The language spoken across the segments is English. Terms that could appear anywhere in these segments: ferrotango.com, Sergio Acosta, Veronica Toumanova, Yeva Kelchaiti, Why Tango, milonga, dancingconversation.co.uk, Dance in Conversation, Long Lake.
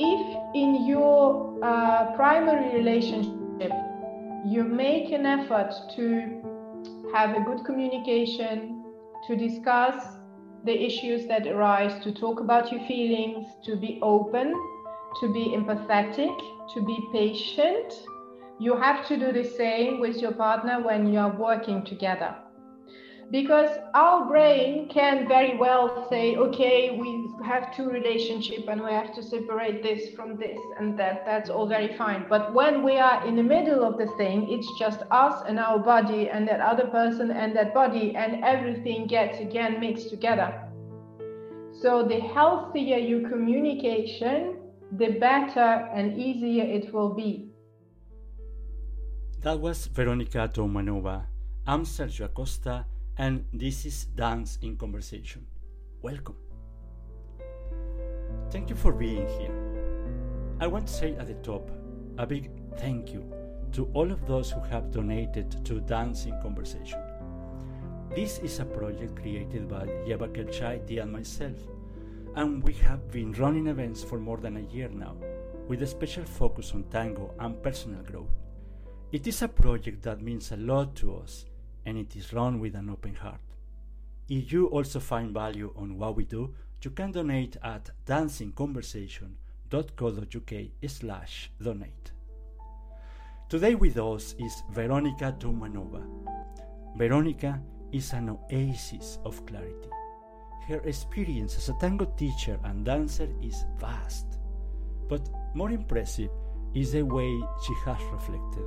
If in your primary relationship you make an effort to have a good communication, to discuss the issues that arise, to talk about your feelings, to be open, to be empathetic, to be patient, you have to do the same with your partner when you are working together. Because our brain can very well say, okay, we have two relationships and we have to separate this from this and that. That's all very fine. But when we are in the middle of the thing, it's just us and our body and that other person and that body, and everything gets again mixed together. So the healthier your communication, the better and easier it will be. That was Veronica Toumanova. I'm Sergio Acosta, and this is Dance in Conversation. Welcome. Thank you for being here. I want to say at the top a big thank you to all of those who have donated to Dance in Conversation. This is a project created by Yeva Kelchaiti and myself, and we have been running events for more than a year now, with a special focus on tango and personal growth. It is a project that means a lot to us, and it is run with an open heart. If you also find value on what we do, you can donate at dancingconversation.co.uk/donate. Today with us is Veronica Toumanova. Veronica is an oasis of clarity. Her experience as a tango teacher and dancer is vast, but more impressive is the way she has reflected,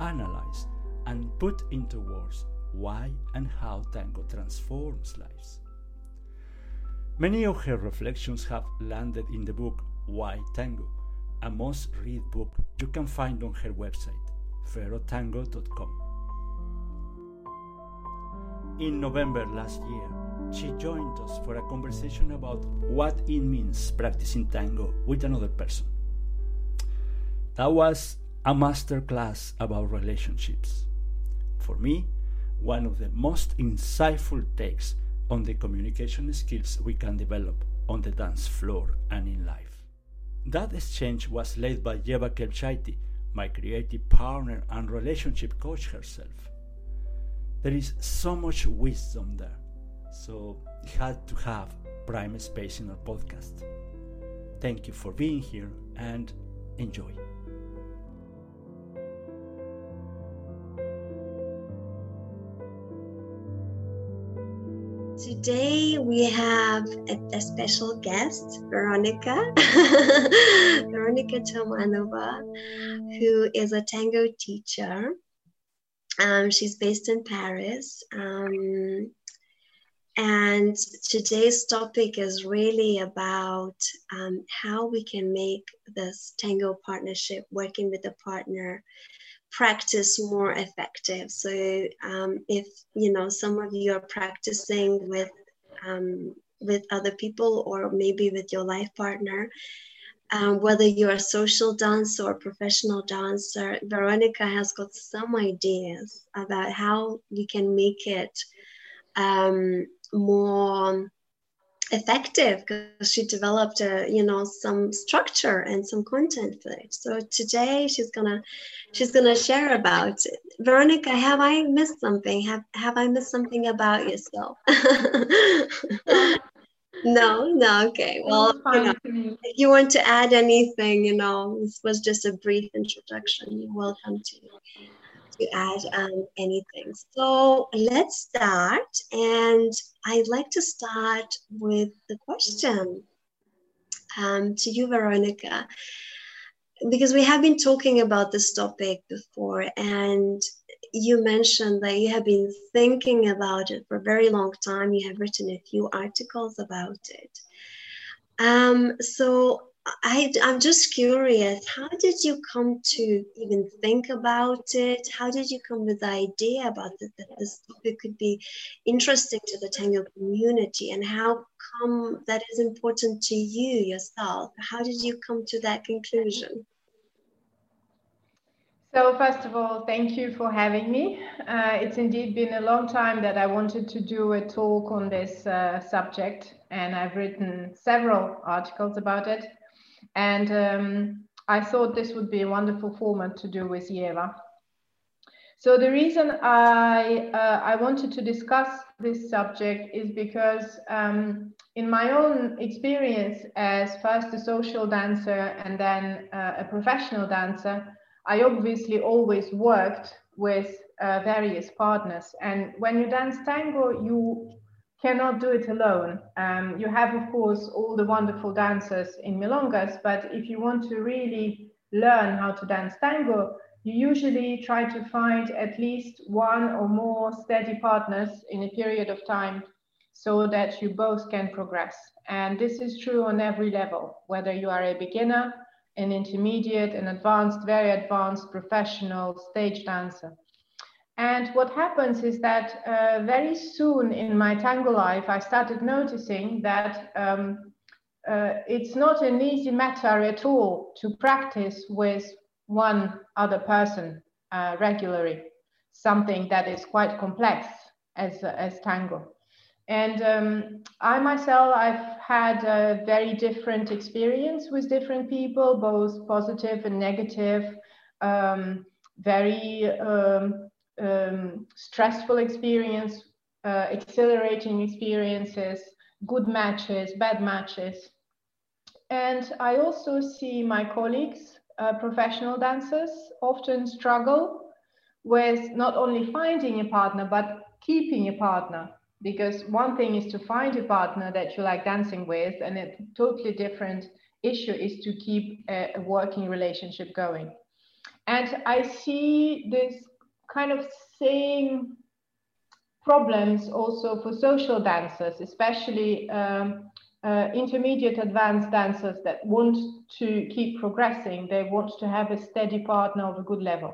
analyzed, and put into words why and how tango transforms lives. Many of her reflections have landed in the book Why Tango, a must-read book you can find on her website, ferrotango.com. In November last year, she joined us for a conversation about what it means practicing tango with another person. That was a masterclass about relationships. For me, one of the most insightful takes on the communication skills we can develop on the dance floor and in life. That exchange was led by Yeva Kelchaiti, my creative partner and relationship coach herself. There is so much wisdom there, so we had to have prime space in our podcast. Thank you for being here and enjoy. Today we have a special guest, Veronica Toumanova, who is a tango teacher. She's based in Paris. And today's topic is really about how we can make this tango partnership, working with a partner, practice more effective. So if you know some of you are practicing with other people or maybe with your life partner, whether you're a social dancer or professional dancer, Veronica has got some ideas about how you can make it more effective, because she developed some structure and some content for it. So today she's gonna share about it. Veronica, have I missed something? Have I missed something about yourself? No. Okay. Well, if you want to add anything, this was just a brief introduction. You're welcome to add anything. So let's start, and I'd like to start with the question to you, Veronica, because we have been talking about this topic before, and you mentioned that you have been thinking about it for a very long time. You have written a few articles about it. So I'm just curious, how did you come to even think about it? How did you come with the idea about it, that this topic could be interesting to the tango community? And how come that is important to you yourself? How did you come to that conclusion? So first of all, thank you for having me. It's indeed been a long time that I wanted to do a talk on this subject, and I've written several articles about it. And I thought this would be a wonderful format to do with Yeva. So the reason I wanted to discuss this subject is because in my own experience as first a social dancer and then a professional dancer, I obviously always worked with various partners. And when you dance tango, you cannot do it alone. You have, of course, all the wonderful dancers in milongas, but if you want to really learn how to dance tango, you usually try to find at least one or more steady partners in a period of time so that you both can progress. And this is true on every level, whether you are a beginner, an intermediate, an advanced, very advanced, professional stage dancer. And what happens is that very soon in my tango life, I started noticing that it's not an easy matter at all to practice with one other person regularly, something that is quite complex as tango. And I myself, I've had a very different experience with different people, both positive and negative, very stressful experience, exhilarating experiences, good matches, bad matches. And I also see my colleagues, professional dancers, often struggle with not only finding a partner, but keeping a partner. Because one thing is to find a partner that you like dancing with, and a totally different issue is to keep a working relationship going. And I see this kind of same problems also for social dancers, especially intermediate advanced dancers that want to keep progressing. They want to have a steady partner of a good level.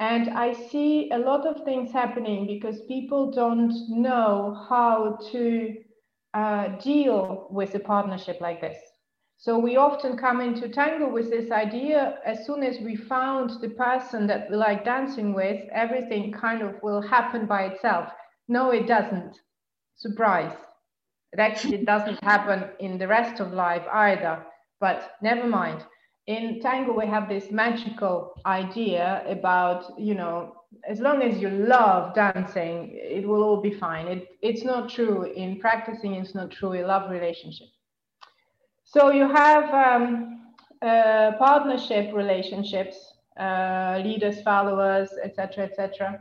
And I see a lot of things happening because people don't know how to deal with a partnership like this. So we often come into tango with this idea, as soon as we found the person that we like dancing with, everything kind of will happen by itself. No, it doesn't. Surprise. It actually doesn't happen in the rest of life either, but never mind. In tango, we have this magical idea about, you know, as long as you love dancing, it will all be fine. It's not true. In practicing, it's not true. A love relationship. So you have partnership relationships, leaders, followers, etc., etc.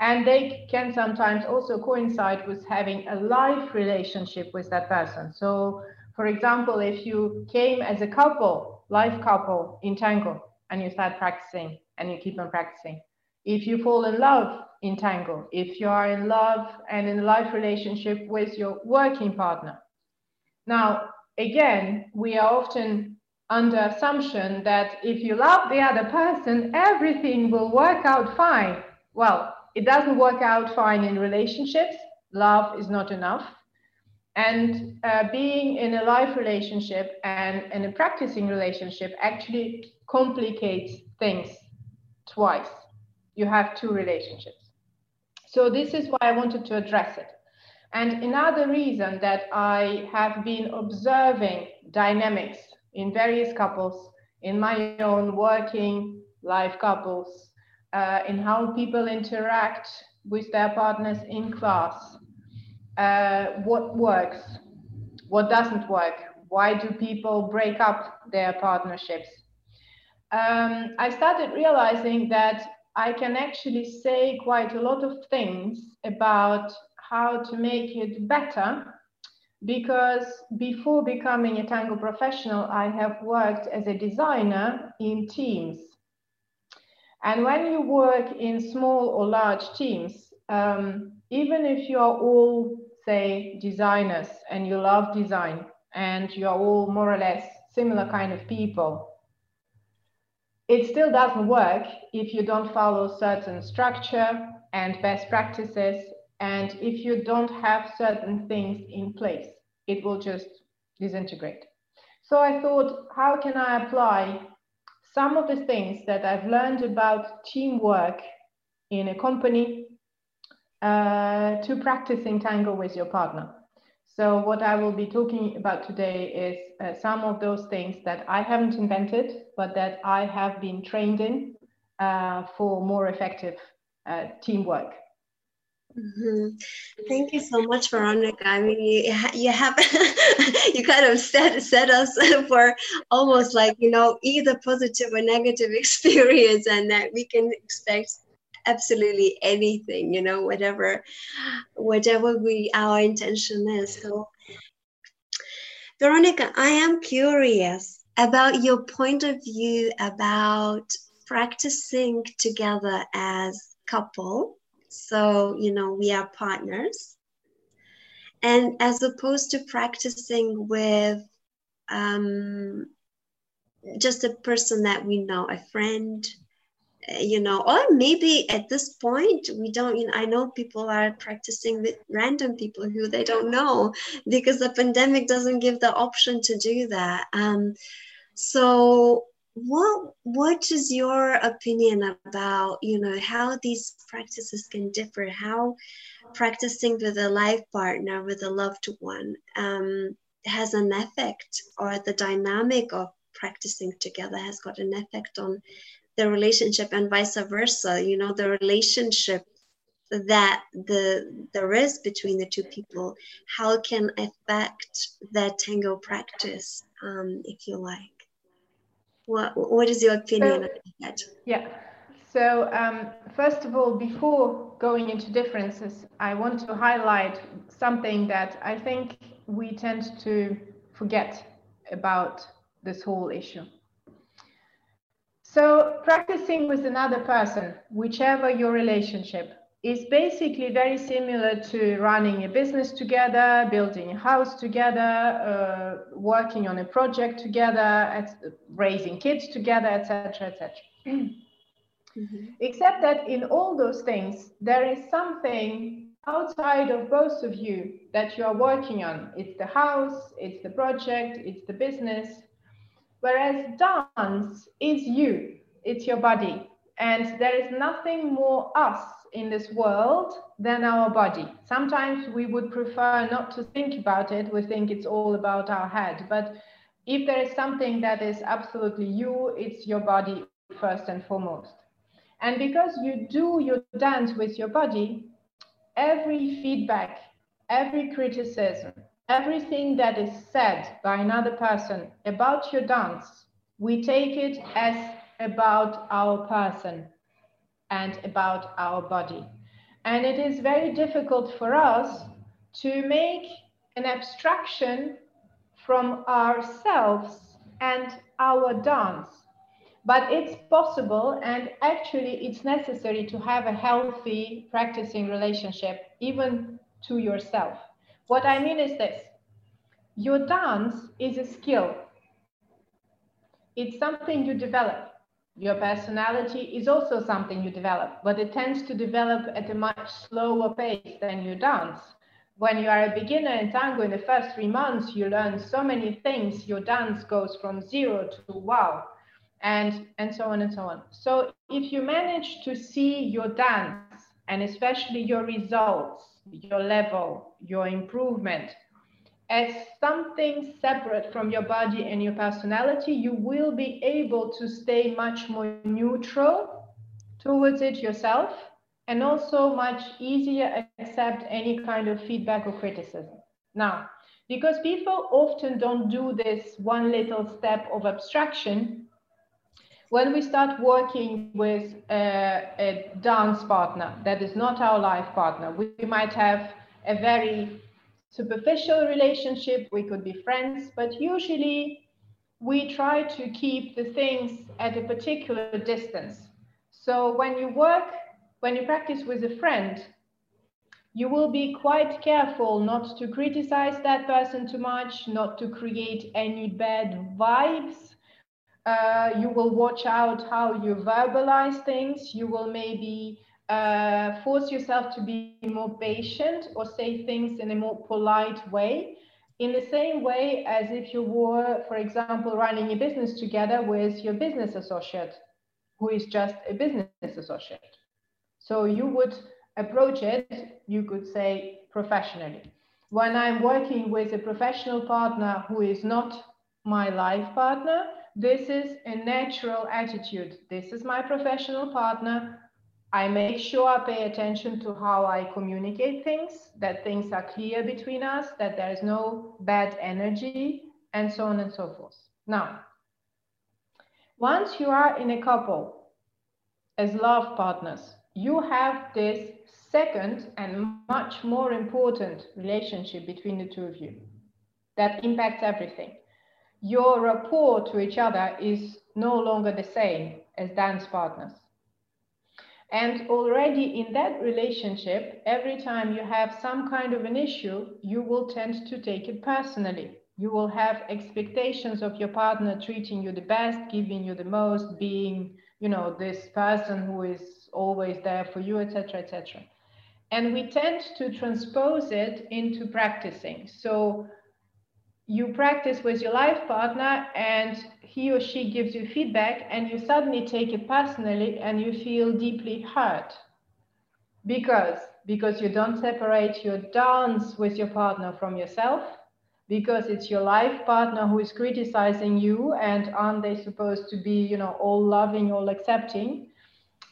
And they can sometimes also coincide with having a life relationship with that person. So, for example, if you came as a couple, life couple in tango, and you start practicing and you keep on practicing. If you fall in love in tango, if you are in love and in a life relationship with your working partner. Now, again, we are often under assumption that if you love the other person, everything will work out fine. Well, it doesn't work out fine in relationships. Love is not enough. And being in a life relationship and in a practicing relationship actually complicates things twice. You have two relationships. So this is why I wanted to address it. And another reason that I have been observing dynamics in various couples, in my own working life couples, in how people interact with their partners in class, what works, what doesn't work, why do people break up their partnerships. I started realizing that I can actually say quite a lot of things about how to make it better, because before becoming a tango professional, I have worked as a designer in teams. And when you work in small or large teams, even if you are all, say, designers and you love design and you are all more or less similar kind of people, it still doesn't work if you don't follow certain structure and best practices, and if you don't have certain things in place, it will just disintegrate. So I thought, how can I apply some of the things that I've learned about teamwork in a company to practicing tango with your partner? So what I will be talking about today is some of those things that I haven't invented, but that I have been trained in for more effective teamwork. Mm-hmm. Thank you so much, Veronica. I mean, you have you kind of set us for almost like, you know, either positive or negative experience, and that we can expect absolutely anything, you know, whatever our intention is. So, Veronica, I am curious about your point of view about practicing together as couple. So, you know, we are partners, and as opposed to practicing with just a person that we know, a friend, you know, or maybe at this point we don't, you know, I know people are practicing with random people who they don't know because the pandemic doesn't give the option to do that. So what is your opinion about, you know, how these practices can differ, how practicing with a life partner, with a loved one, has an effect, or the dynamic of practicing together has got an effect on the relationship, and vice versa, you know, the relationship that there is between the two people, how it can affect their tango practice, if you like. What is your opinion on that? Yeah, so first of all, before going into differences, I want to highlight something that I think we tend to forget about this whole issue. So practicing with another person, whichever your relationship, is basically very similar to running a business together, building a house together, working on a project together, raising kids together, etc., etc. Mm-hmm. Except that in all those things, there is something outside of both of you that you are working on. It's the house, it's the project, it's the business. Whereas dance is you, it's your body. And there is nothing more us in this world than our body. Sometimes we would prefer not to think about it. We think it's all about our head. But if there is something that is absolutely you, it's your body first and foremost. And because you do your dance with your body, every feedback, every criticism, everything that is said by another person about your dance, we take it as about our person and about our body. And it is very difficult for us to make an abstraction from ourselves and our dance. But it's possible, and actually it's necessary to have a healthy practicing relationship, even to yourself. What I mean is this: your dance is a skill. It's something you develop. Your personality is also something you develop, but it tends to develop at a much slower pace than your dance. When you are a beginner in tango, in the first 3 months, you learn so many things. Your dance goes from zero to wow, and so on and so on. So if you manage to see your dance, and especially your results, your level, your improvement, as something separate from your body and your personality, you will be able to stay much more neutral towards it yourself, and also much easier accept any kind of feedback or criticism. Now, because people often don't do this one little step of abstraction, when we start working with a dance partner that is not our life partner, we might have a very superficial relationship, we could be friends, but usually we try to keep the things at a particular distance. So when you practice with a friend, you will be quite careful not to criticize that person too much, not to create any bad vibes. You will watch out how you verbalize things. You will maybe force yourself to be more patient or say things in a more polite way, in the same way as if you were, for example, running a business together with your business associate, who is just a business associate. So you would approach it, you could say, professionally. when I'm working with a professional partner who is not my life partner, this is a natural attitude. This is my professional partner. I make sure I pay attention to how I communicate things, that things are clear between us, that there is no bad energy, and so on and so forth. Now, once you are in a couple as love partners, you have this second and much more important relationship between the two of you that impacts everything. Your rapport to each other is no longer the same as dance partners. And already in that relationship, every time you have some kind of an issue, you will tend to take it personally. You will have expectations of your partner treating you the best, giving you the most, being, you know, this person who is always there for you, etc., etc. And we tend to transpose it into practicing. So you practice with your life partner and he or she gives you feedback and you suddenly take it personally and you feel deeply hurt. Because you don't separate your dance with your partner from yourself, because it's your life partner who is criticizing you, and aren't they supposed to be, you know, all loving, all accepting?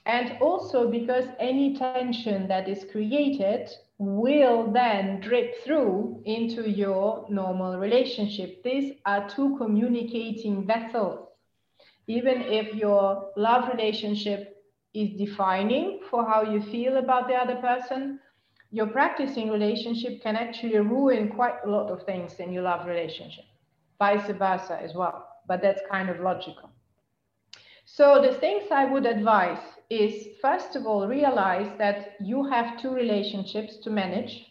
And also because any tension that is created will then drip through into your normal relationship. These are two communicating vessels. Even if your love relationship is defining for how you feel about the other person, your practicing relationship can actually ruin quite a lot of things in your love relationship, vice versa as well, but that's kind of logical. So the things I would advise is, first of all, realize that you have two relationships to manage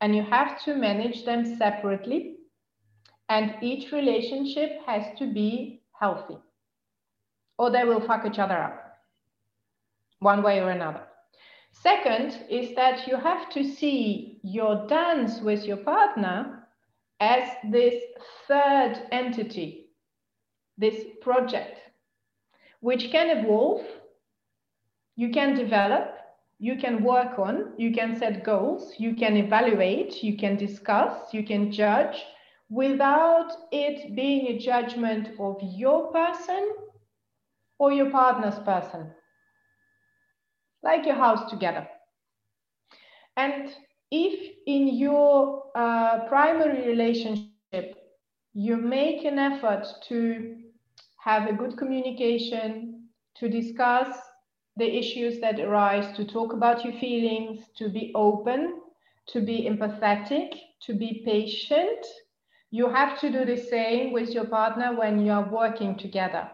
and you have to manage them separately, and each relationship has to be healthy or they will fuck each other up one way or another. Second is that you have to see your dance with your partner as this third entity, this project, which can evolve, you can develop, you can work on, you can set goals, you can evaluate, you can discuss, you can judge, without it being a judgment of your person or your partner's person. Like your house together. And if in your primary relationship, you make an effort to have a good communication, to discuss the issues that arise, to talk about your feelings, to be open, to be empathetic, to be patient, you have to do the same with your partner when you are working together.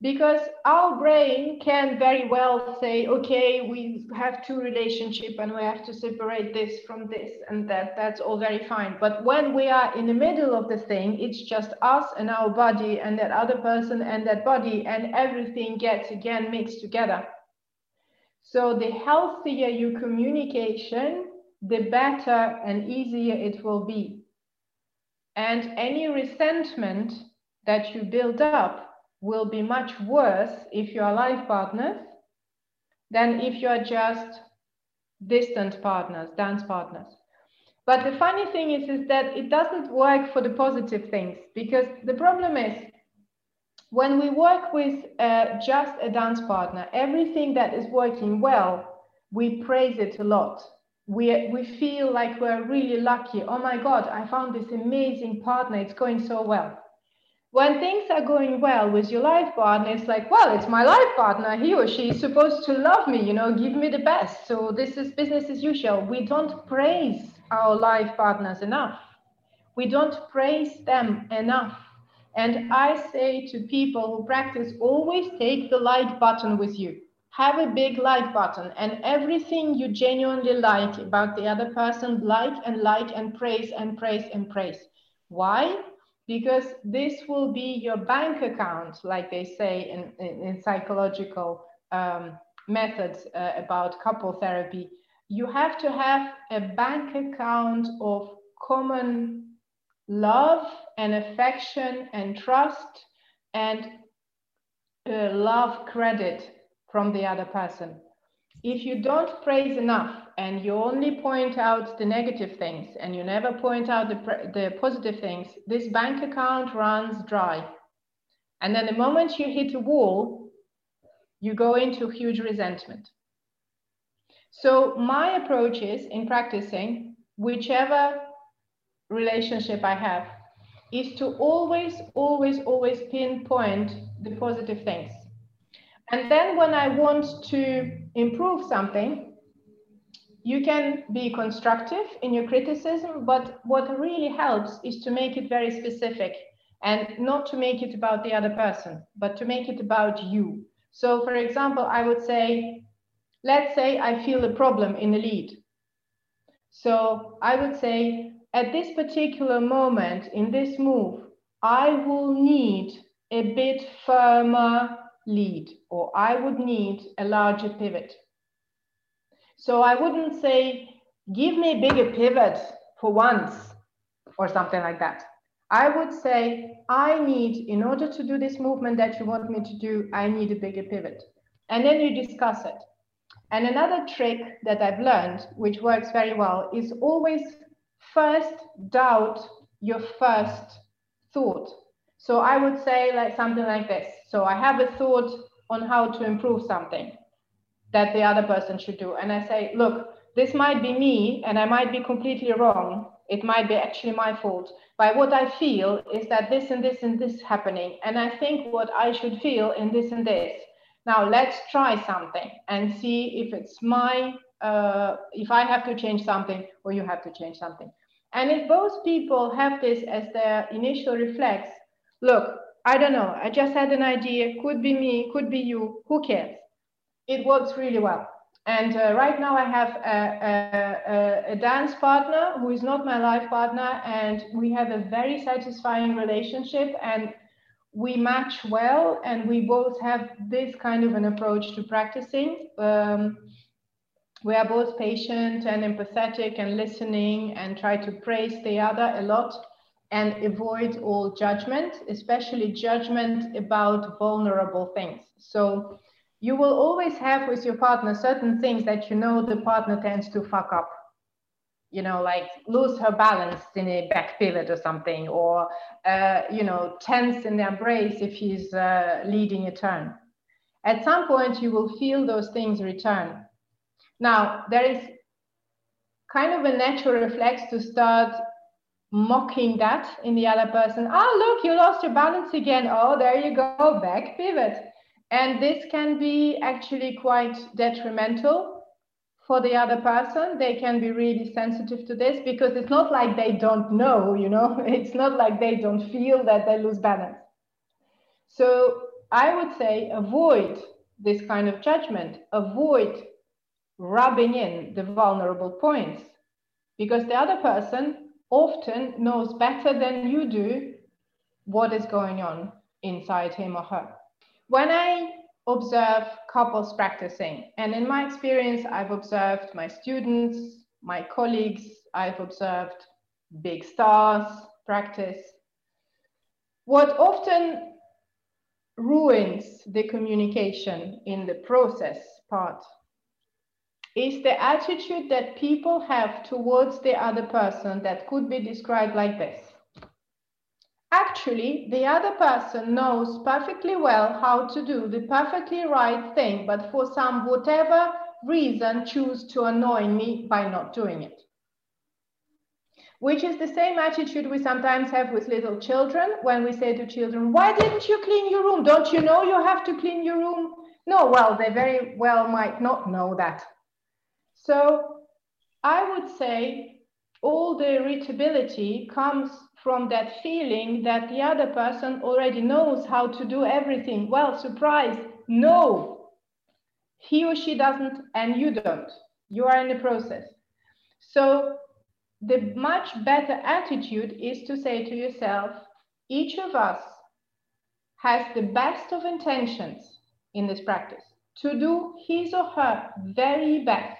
Because our brain can very well say, okay, we have two relationships and we have to separate this from this and that. That's all very fine. But when we are in the middle of the thing, it's just us and our body and that other person and that body, and everything gets again mixed together. So the healthier your communication, the better and easier it will be. And any resentment that you build up will be much worse if you are life partners than if you are just distant partners, dance partners. But the funny thing is that it doesn't work for the positive things, because the problem is when we work with just a dance partner, everything that is working well, we praise it a lot. We feel like we're really lucky. Oh my God, I found this amazing partner. It's going so well. When things are going well with your life partner, it's like, well, it's my life partner. He or she is supposed to love me, you know, give me the best. So this is business as usual. We don't praise our life partners enough. We don't praise them enough. And I say to people who practice, always take the like button with you. Have a big like button, and everything you genuinely like about the other person, like and praise and praise and praise. Why? Because this will be your bank account, like they say in psychological methods about couple therapy. You have to have a bank account of common love and affection and trust and love credit from the other person. If you don't praise enough and you only point out the negative things and you never point out the positive things, this bank account runs dry. And then the moment you hit a wall, you go into huge resentment. So my approach is, in practicing, whichever relationship I have, is to always, always, always pinpoint the positive things. And then when I want to improve something, you can be constructive in your criticism, but what really helps is to make it very specific and not to make it about the other person, but to make it about you. So for example, I would say, let's say I feel a problem in the lead. So I would say, at this particular moment in this move, I will need a bit firmer lead, or I would need a larger pivot. So I wouldn't say, give me a bigger pivot for once, or something like that. I would say, I need, in order to do this movement that you want me to do, I need a bigger pivot. And then you discuss it. And another trick that I've learned, which works very well, is always first doubt your first thought. So I would say like something like this. So I have a thought on how to improve something that the other person should do. And I say, look, this might be me and I might be completely wrong. It might be actually my fault. But what I feel is that this and this and this happening. And I think what I should feel in this and this. Now let's try something and see if it's my, if I have to change something or you have to change something. And if both people have this as their initial reflex, look, I don't know, I just had an idea, could be me, could be you, who cares? It works really well. And right now I have a dance partner who is not my life partner, and we have a very satisfying relationship, and we match well, and we both have this kind of an approach to practicing. We are both patient and empathetic and listening and try to praise the other a lot and avoid all judgment, especially judgment about vulnerable things. So you will always have with your partner certain things that you know the partner tends to fuck up. You know, like lose her balance in a back pivot or something, or, you know, tense in the embrace if he's leading a turn. At some point, you will feel those things return. Now, there is kind of a natural reflex to start mocking that in the other person. Oh, look, you lost your balance again. Oh, there you go, back pivot. And this can be actually quite detrimental for the other person. They can be really sensitive to this, because it's not like they don't know, you know, it's not like they don't feel that they lose balance. So I would say avoid this kind of judgment, avoid rubbing in the vulnerable points, because the other person often knows better than you do what is going on inside him or her. When I observe couples practicing, and in my experience, I've observed my students, my colleagues, I've observed big stars practice. What often ruins the communication in the process part is the attitude that people have towards the other person that could be described like this. Actually, the other person knows perfectly well how to do the perfectly right thing, but for some whatever reason choose to annoy me by not doing it. Which is the same attitude we sometimes have with little children when we say to children, why didn't you clean your room? Don't you know you have to clean your room? No, well, they very well might not know that. So I would say all the irritability comes from that feeling that the other person already knows how to do everything. Well, surprise, no, he or she doesn't and you don't. You are in the process. So the much better attitude is to say to yourself, each of us has the best of intentions in this practice to do his or her very best.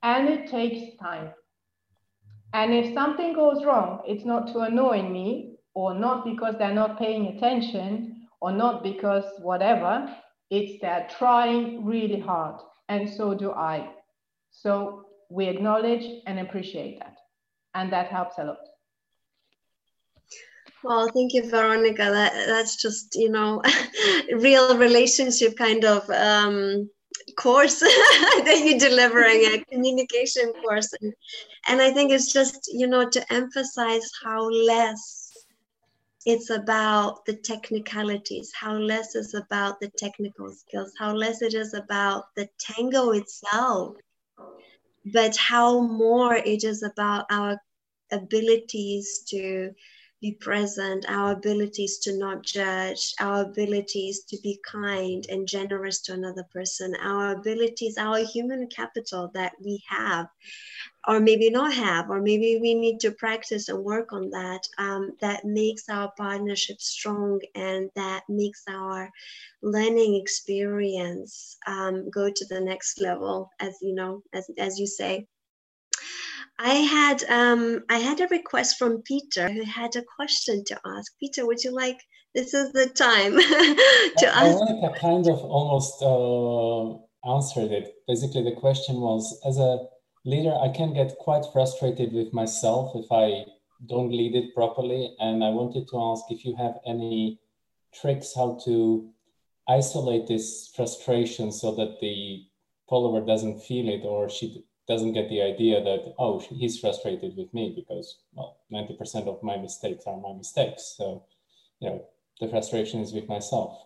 And it takes time. And if something goes wrong, it's not to annoy me, or not because they're not paying attention, or not because whatever, it's they're trying really hard. And so do I. So we acknowledge and appreciate that. And that helps a lot. Well, thank you, Veronica. That's just, you know, real relationship kind of course that you're delivering, a communication course. And I think it's just, you know, to emphasize how less it's about the technicalities, how less is about the technical skills, how less it is about the tango itself, but how more it is about our abilities to be present, our abilities to not judge, our abilities to be kind and generous to another person, our abilities, our human capital that we have, or maybe not have, or maybe we need to practice and work on that, that makes our partnership strong, and that makes our learning experience go to the next level, as you say. I had a request from Peter, who had a question to ask. Peter, would you like? This is the time to ask. Veronica kind of almost answered it. Basically, the question was: as a leader, I can get quite frustrated with myself if I don't lead it properly, and I wanted to ask if you have any tricks how to isolate this frustration so that the follower doesn't feel it, or she doesn't get the idea that, oh, he's frustrated with me because, well, 90% of my mistakes are my mistakes. So, you know, the frustration is with myself.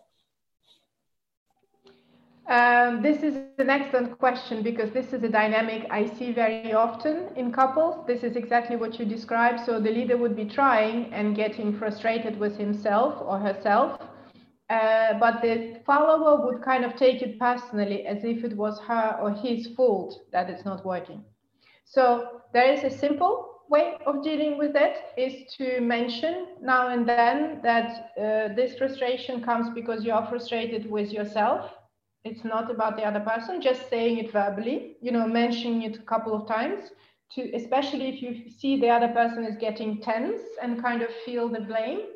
This is an excellent question, because this is a dynamic I see very often in couples. This is exactly what you described. So the leader would be trying and getting frustrated with himself or herself. But the follower would kind of take it personally, as if it was her or his fault that it's not working. So there is a simple way of dealing with that, is to mention now and then that this frustration comes because you are frustrated with yourself. It's not about the other person, just saying it verbally, you know, mentioning it a couple of times, to, especially if you see the other person is getting tense and kind of feel the blame.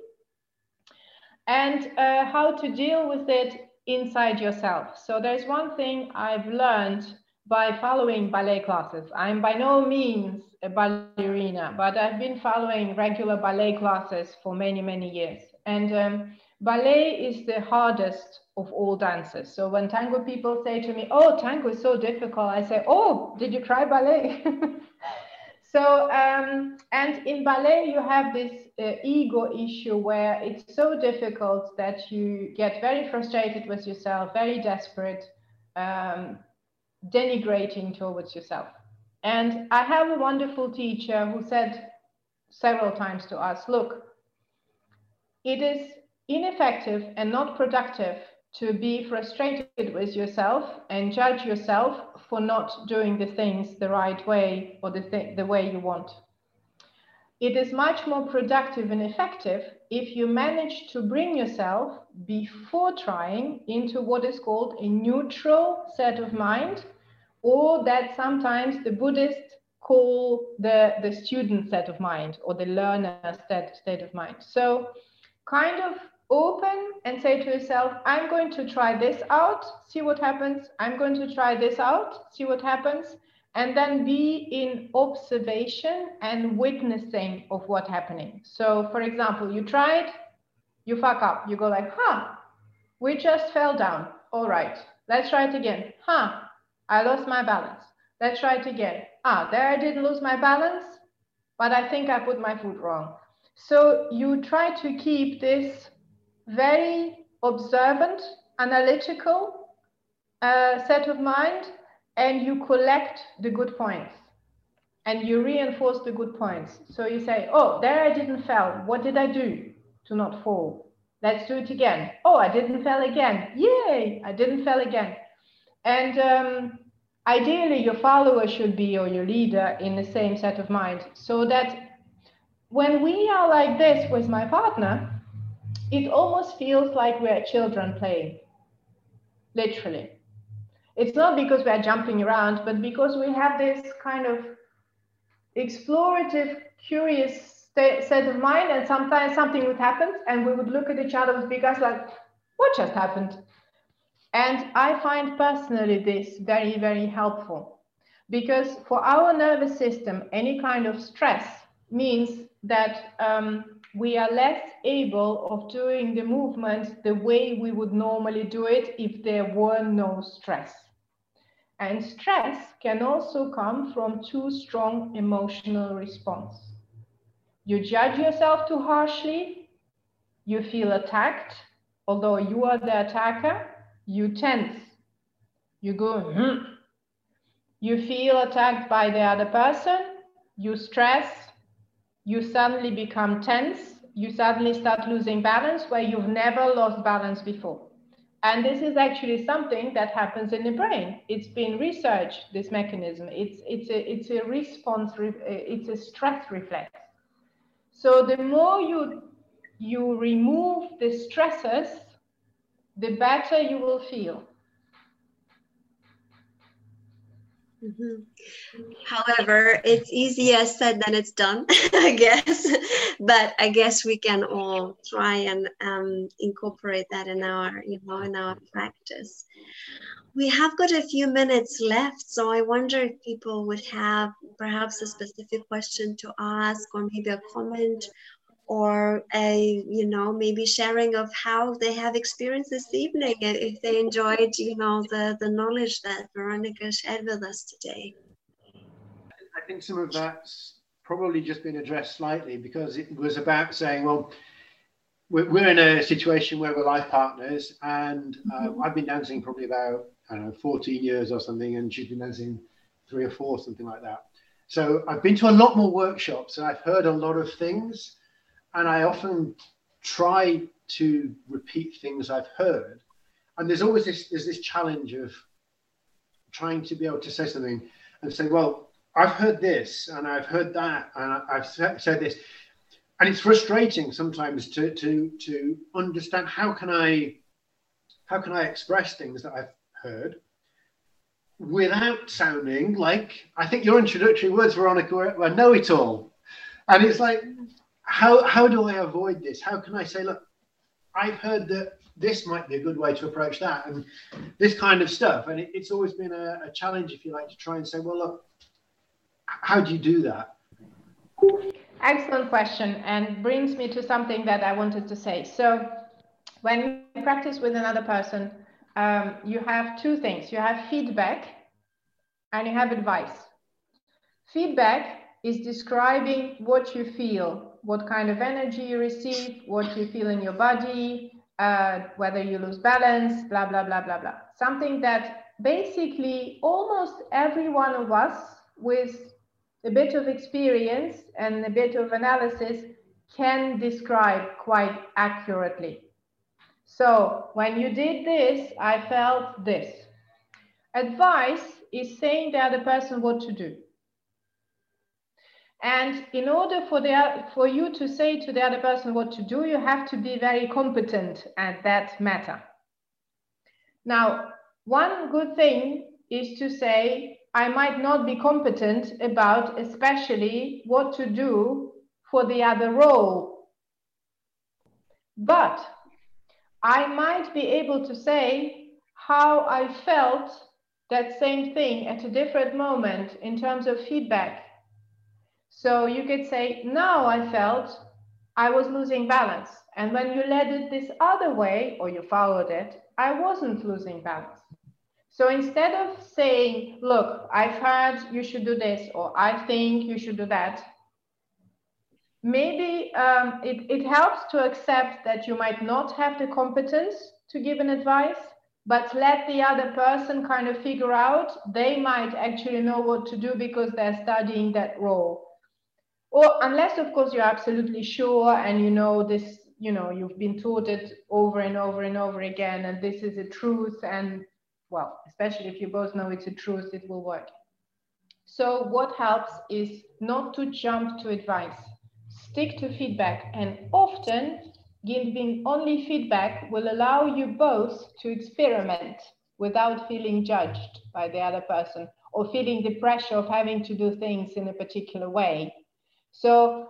And how to deal with it inside yourself. So there's one thing I've learned by following ballet classes. I'm by no means a ballerina, but I've been following regular ballet classes for many, many years. And ballet is the hardest of all dances. So when tango people say to me, oh, tango is so difficult, I say, oh, did you try ballet? So, and in ballet, you have this ego issue where it's so difficult that you get very frustrated with yourself, very desperate, denigrating towards yourself. And I have a wonderful teacher who said several times to us, look, it is ineffective and not productive to be frustrated with yourself and judge yourself for not doing the things the right way, or the way you want. It is much more productive and effective if you manage to bring yourself, before trying, into what is called a neutral set of mind, or that sometimes the Buddhists call the student set of mind, or the learner state of mind. So kind of open and say to yourself, I'm going to try this out, see what happens. I'm going to try this out, see what happens. And then be in observation and witnessing of what's happening. So for example, you tried, you fuck up. You go like, huh, we just fell down. All right, let's try it again. Huh, I lost my balance. Let's try it again. Ah, there I didn't lose my balance, but I think I put my foot wrong. So you try to keep this very observant, analytical set of mind, and you collect the good points and you reinforce the good points. So you say, oh, there I didn't fall. What did I do to not fall? Let's do it again. Oh, I didn't fall again. Yay, I didn't fall again. And ideally your follower should be, or your leader, in the same set of mind, so that when we are like this with my partner, it almost feels like we're children playing, literally. It's not because we're jumping around, but because we have this kind of explorative, curious set of mind, and sometimes something would happen and we would look at each other with big eyes like, what just happened? And I find personally this very, very helpful. Because for our nervous system, any kind of stress means that we are less able of doing the movement the way we would normally do it if there were no stress. And stress can also come from too strong emotional response. You judge yourself too harshly, you feel attacked, although you are the attacker, you tense, you go, You feel attacked by the other person, you stress, you suddenly become tense, you suddenly start losing balance where you've never lost balance before. And this is actually something that happens in the brain. It's been researched, this mechanism. It's a response, it's a stress reflex. So the more you remove the stresses, the better you will feel. Mm-hmm. However, it's easier said than it's done, I guess. But I guess we can all try and incorporate that in our, in our practice. We have got a few minutes left, so I wonder if people would have perhaps a specific question to ask, or maybe a comment, or a, maybe sharing of how they have experienced this evening, and if they enjoyed, the knowledge that Veronica shared with us today. I think some of that's probably just been addressed slightly, because it was about saying, well, we're in a situation where we're life partners, and I've been dancing probably about, 14 years or something, and she's been dancing 3 or 4, something like that. So I've been to a lot more workshops, and I've heard a lot of things. And I often try to repeat things I've heard. And there's always this challenge of trying to be able to say something and say, well, I've heard this and I've heard that and I've said this. And it's frustrating sometimes to understand how can I express things that I've heard without sounding like, I think your introductory words, Veronica, were know-it-all. And it's like, How do I avoid this? How can I say, look, I've heard that this might be a good way to approach that and this kind of stuff. And it's always been a challenge, if you like, to try and say, well, look, how do you do that? Excellent question, and brings me to something that I wanted to say. So when you practice with another person, you have two things. You have feedback and you have advice. Feedback is describing what you feel, what kind of energy you receive, what you feel in your body, whether you lose balance, blah, blah, blah, blah, blah. Something that basically almost every one of us with a bit of experience and a bit of analysis can describe quite accurately. So when you did this, I felt this. Advice is saying the other person what to do. And in order for you to say to the other person what to do, you have to be very competent at that matter. Now, one good thing is to say, I might not be competent about especially what to do for the other role, but I might be able to say how I felt that same thing at a different moment in terms of feedback. So you could say, now I felt I was losing balance. And when you led it this other way, or you followed it, I wasn't losing balance. So instead of saying, look, I've heard you should do this, or I think you should do that, maybe it helps to accept that you might not have the competence to give an advice, but let the other person kind of figure out. They might actually know what to do because they're studying that role. Or unless, of course, you're absolutely sure and you know this, you've been taught it over and over and over again, and this is a truth. And well, especially if you both know it's a truth, it will work. So what helps is not to jump to advice, stick to feedback. And often giving only feedback will allow you both to experiment without feeling judged by the other person or feeling the pressure of having to do things in a particular way. So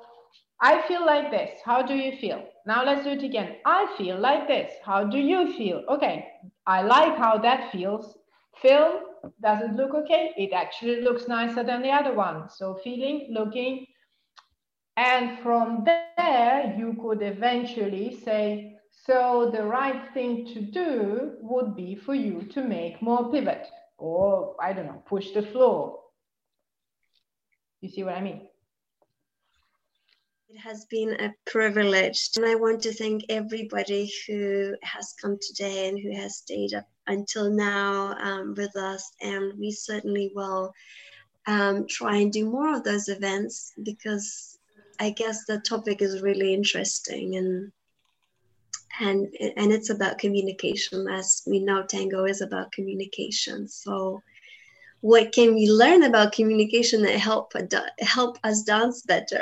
I feel like this. How do you feel? Now let's do it again. I feel like this. How do you feel? Okay. I like how that feels. Feel doesn't look okay. It actually looks nicer than the other one. So feeling, looking. And from there, you could eventually say, so the right thing to do would be for you to make more pivot or, I don't know, push the floor. You see what I mean? It has been a privilege. And I want to thank everybody who has come today and who has stayed up until now with us. And we certainly will try and do more of those events, because I guess the topic is really interesting, and it's about communication. As we know, tango is about communication. So what can we learn about communication that help us dance better,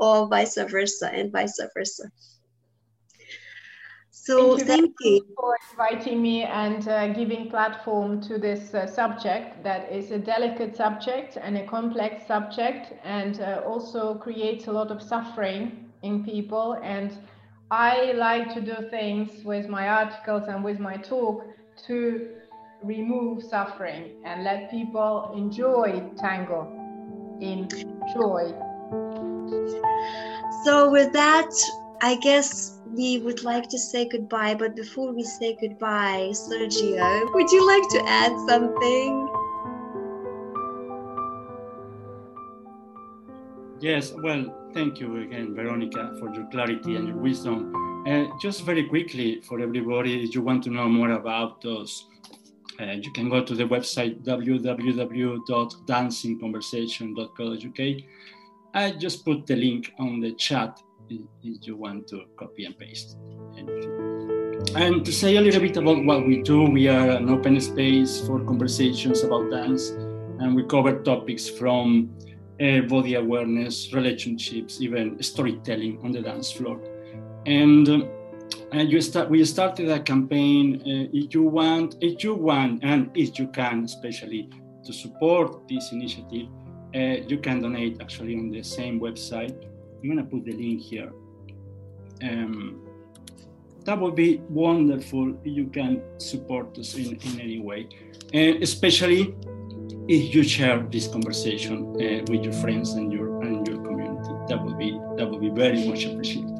or vice versa, and vice versa. So thank you for inviting me and giving platform to this subject that is a delicate subject and a complex subject, and also creates a lot of suffering in people. And I like to do things with my articles and with my talk to remove suffering and let people enjoy tango in joy. So with that, I guess we would like to say goodbye, but before we say goodbye, Sergio, would you like to add something? Yes, well, thank you again, Veronica, for your clarity and your wisdom. Just very quickly for everybody, if you want to know more about us, you can go to the website www.dancingconversation.co.uk. I just put the link on the chat if you want to copy and paste. And to say a little bit about what we do, we are an open space for conversations about dance, and we cover topics from body awareness, relationships, even storytelling on the dance floor. We started a campaign, if you can, especially to support this initiative, you can donate actually on the same website. I'm going to put the link here. That would be wonderful. You can support us in any way, and especially if you share this conversation with your friends and your community. That would be very much appreciated.